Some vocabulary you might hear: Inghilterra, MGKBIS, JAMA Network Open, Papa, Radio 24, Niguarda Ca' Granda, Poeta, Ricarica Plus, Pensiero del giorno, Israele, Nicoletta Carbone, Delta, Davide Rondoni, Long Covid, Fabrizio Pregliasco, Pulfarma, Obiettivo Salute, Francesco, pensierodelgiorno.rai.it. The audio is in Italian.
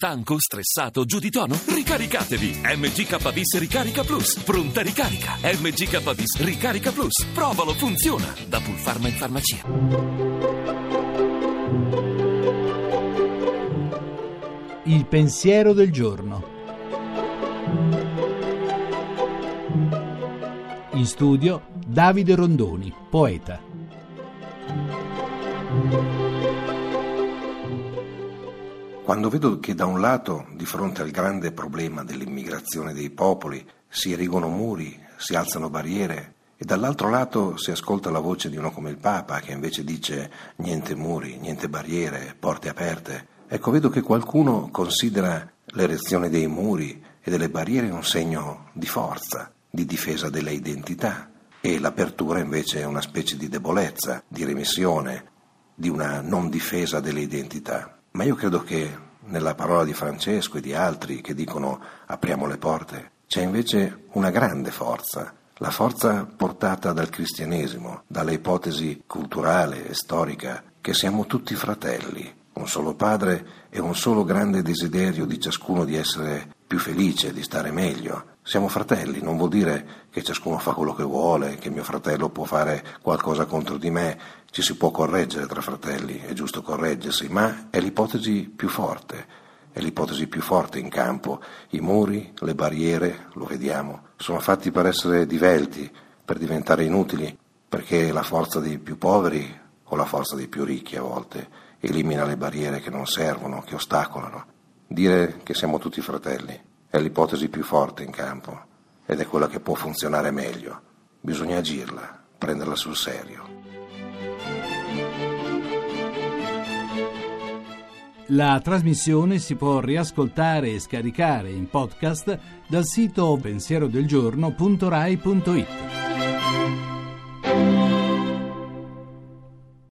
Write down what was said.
Stanco, stressato, giù di tono? Ricaricatevi! MGKBIS Ricarica Plus. Pronta ricarica. MGKBIS Ricarica Plus. Provalo, funziona. Da Pulfarma in farmacia. Il pensiero del giorno. In studio Davide Rondoni, poeta. Quando vedo che da un lato, di fronte al grande problema dell'immigrazione dei popoli, si erigono muri, si alzano barriere, e dall'altro lato si ascolta la voce di uno come il Papa, che invece dice niente muri, niente barriere, porte aperte, ecco, vedo che qualcuno considera l'erezione dei muri e delle barriere un segno di forza, di difesa delle identità, e l'apertura invece è una specie di debolezza, di remissione, di una non difesa delle identità. Ma io credo che nella parola di Francesco e di altri che dicono apriamo le porte, c'è invece una grande forza, la forza portata dal cristianesimo, dalla ipotesi culturale e storica che siamo tutti fratelli, un solo padre e un solo grande desiderio di ciascuno di essere più felice, di stare meglio. Siamo fratelli, non vuol dire che ciascuno fa quello che vuole, che mio fratello può fare qualcosa contro di me, ci si può correggere tra fratelli, è giusto correggersi, ma è l'ipotesi più forte in campo. I muri, le barriere, lo vediamo, sono fatti per essere divelti, per diventare inutili, perché la forza dei più poveri o la forza dei più ricchi a volte elimina le barriere che non servono, che ostacolano. Dire che siamo tutti fratelli è l'ipotesi più forte in campo ed è quella che può funzionare meglio. Bisogna agirla, prenderla sul serio. La trasmissione si può riascoltare e scaricare in podcast dal sito pensierodelgiorno.rai.it.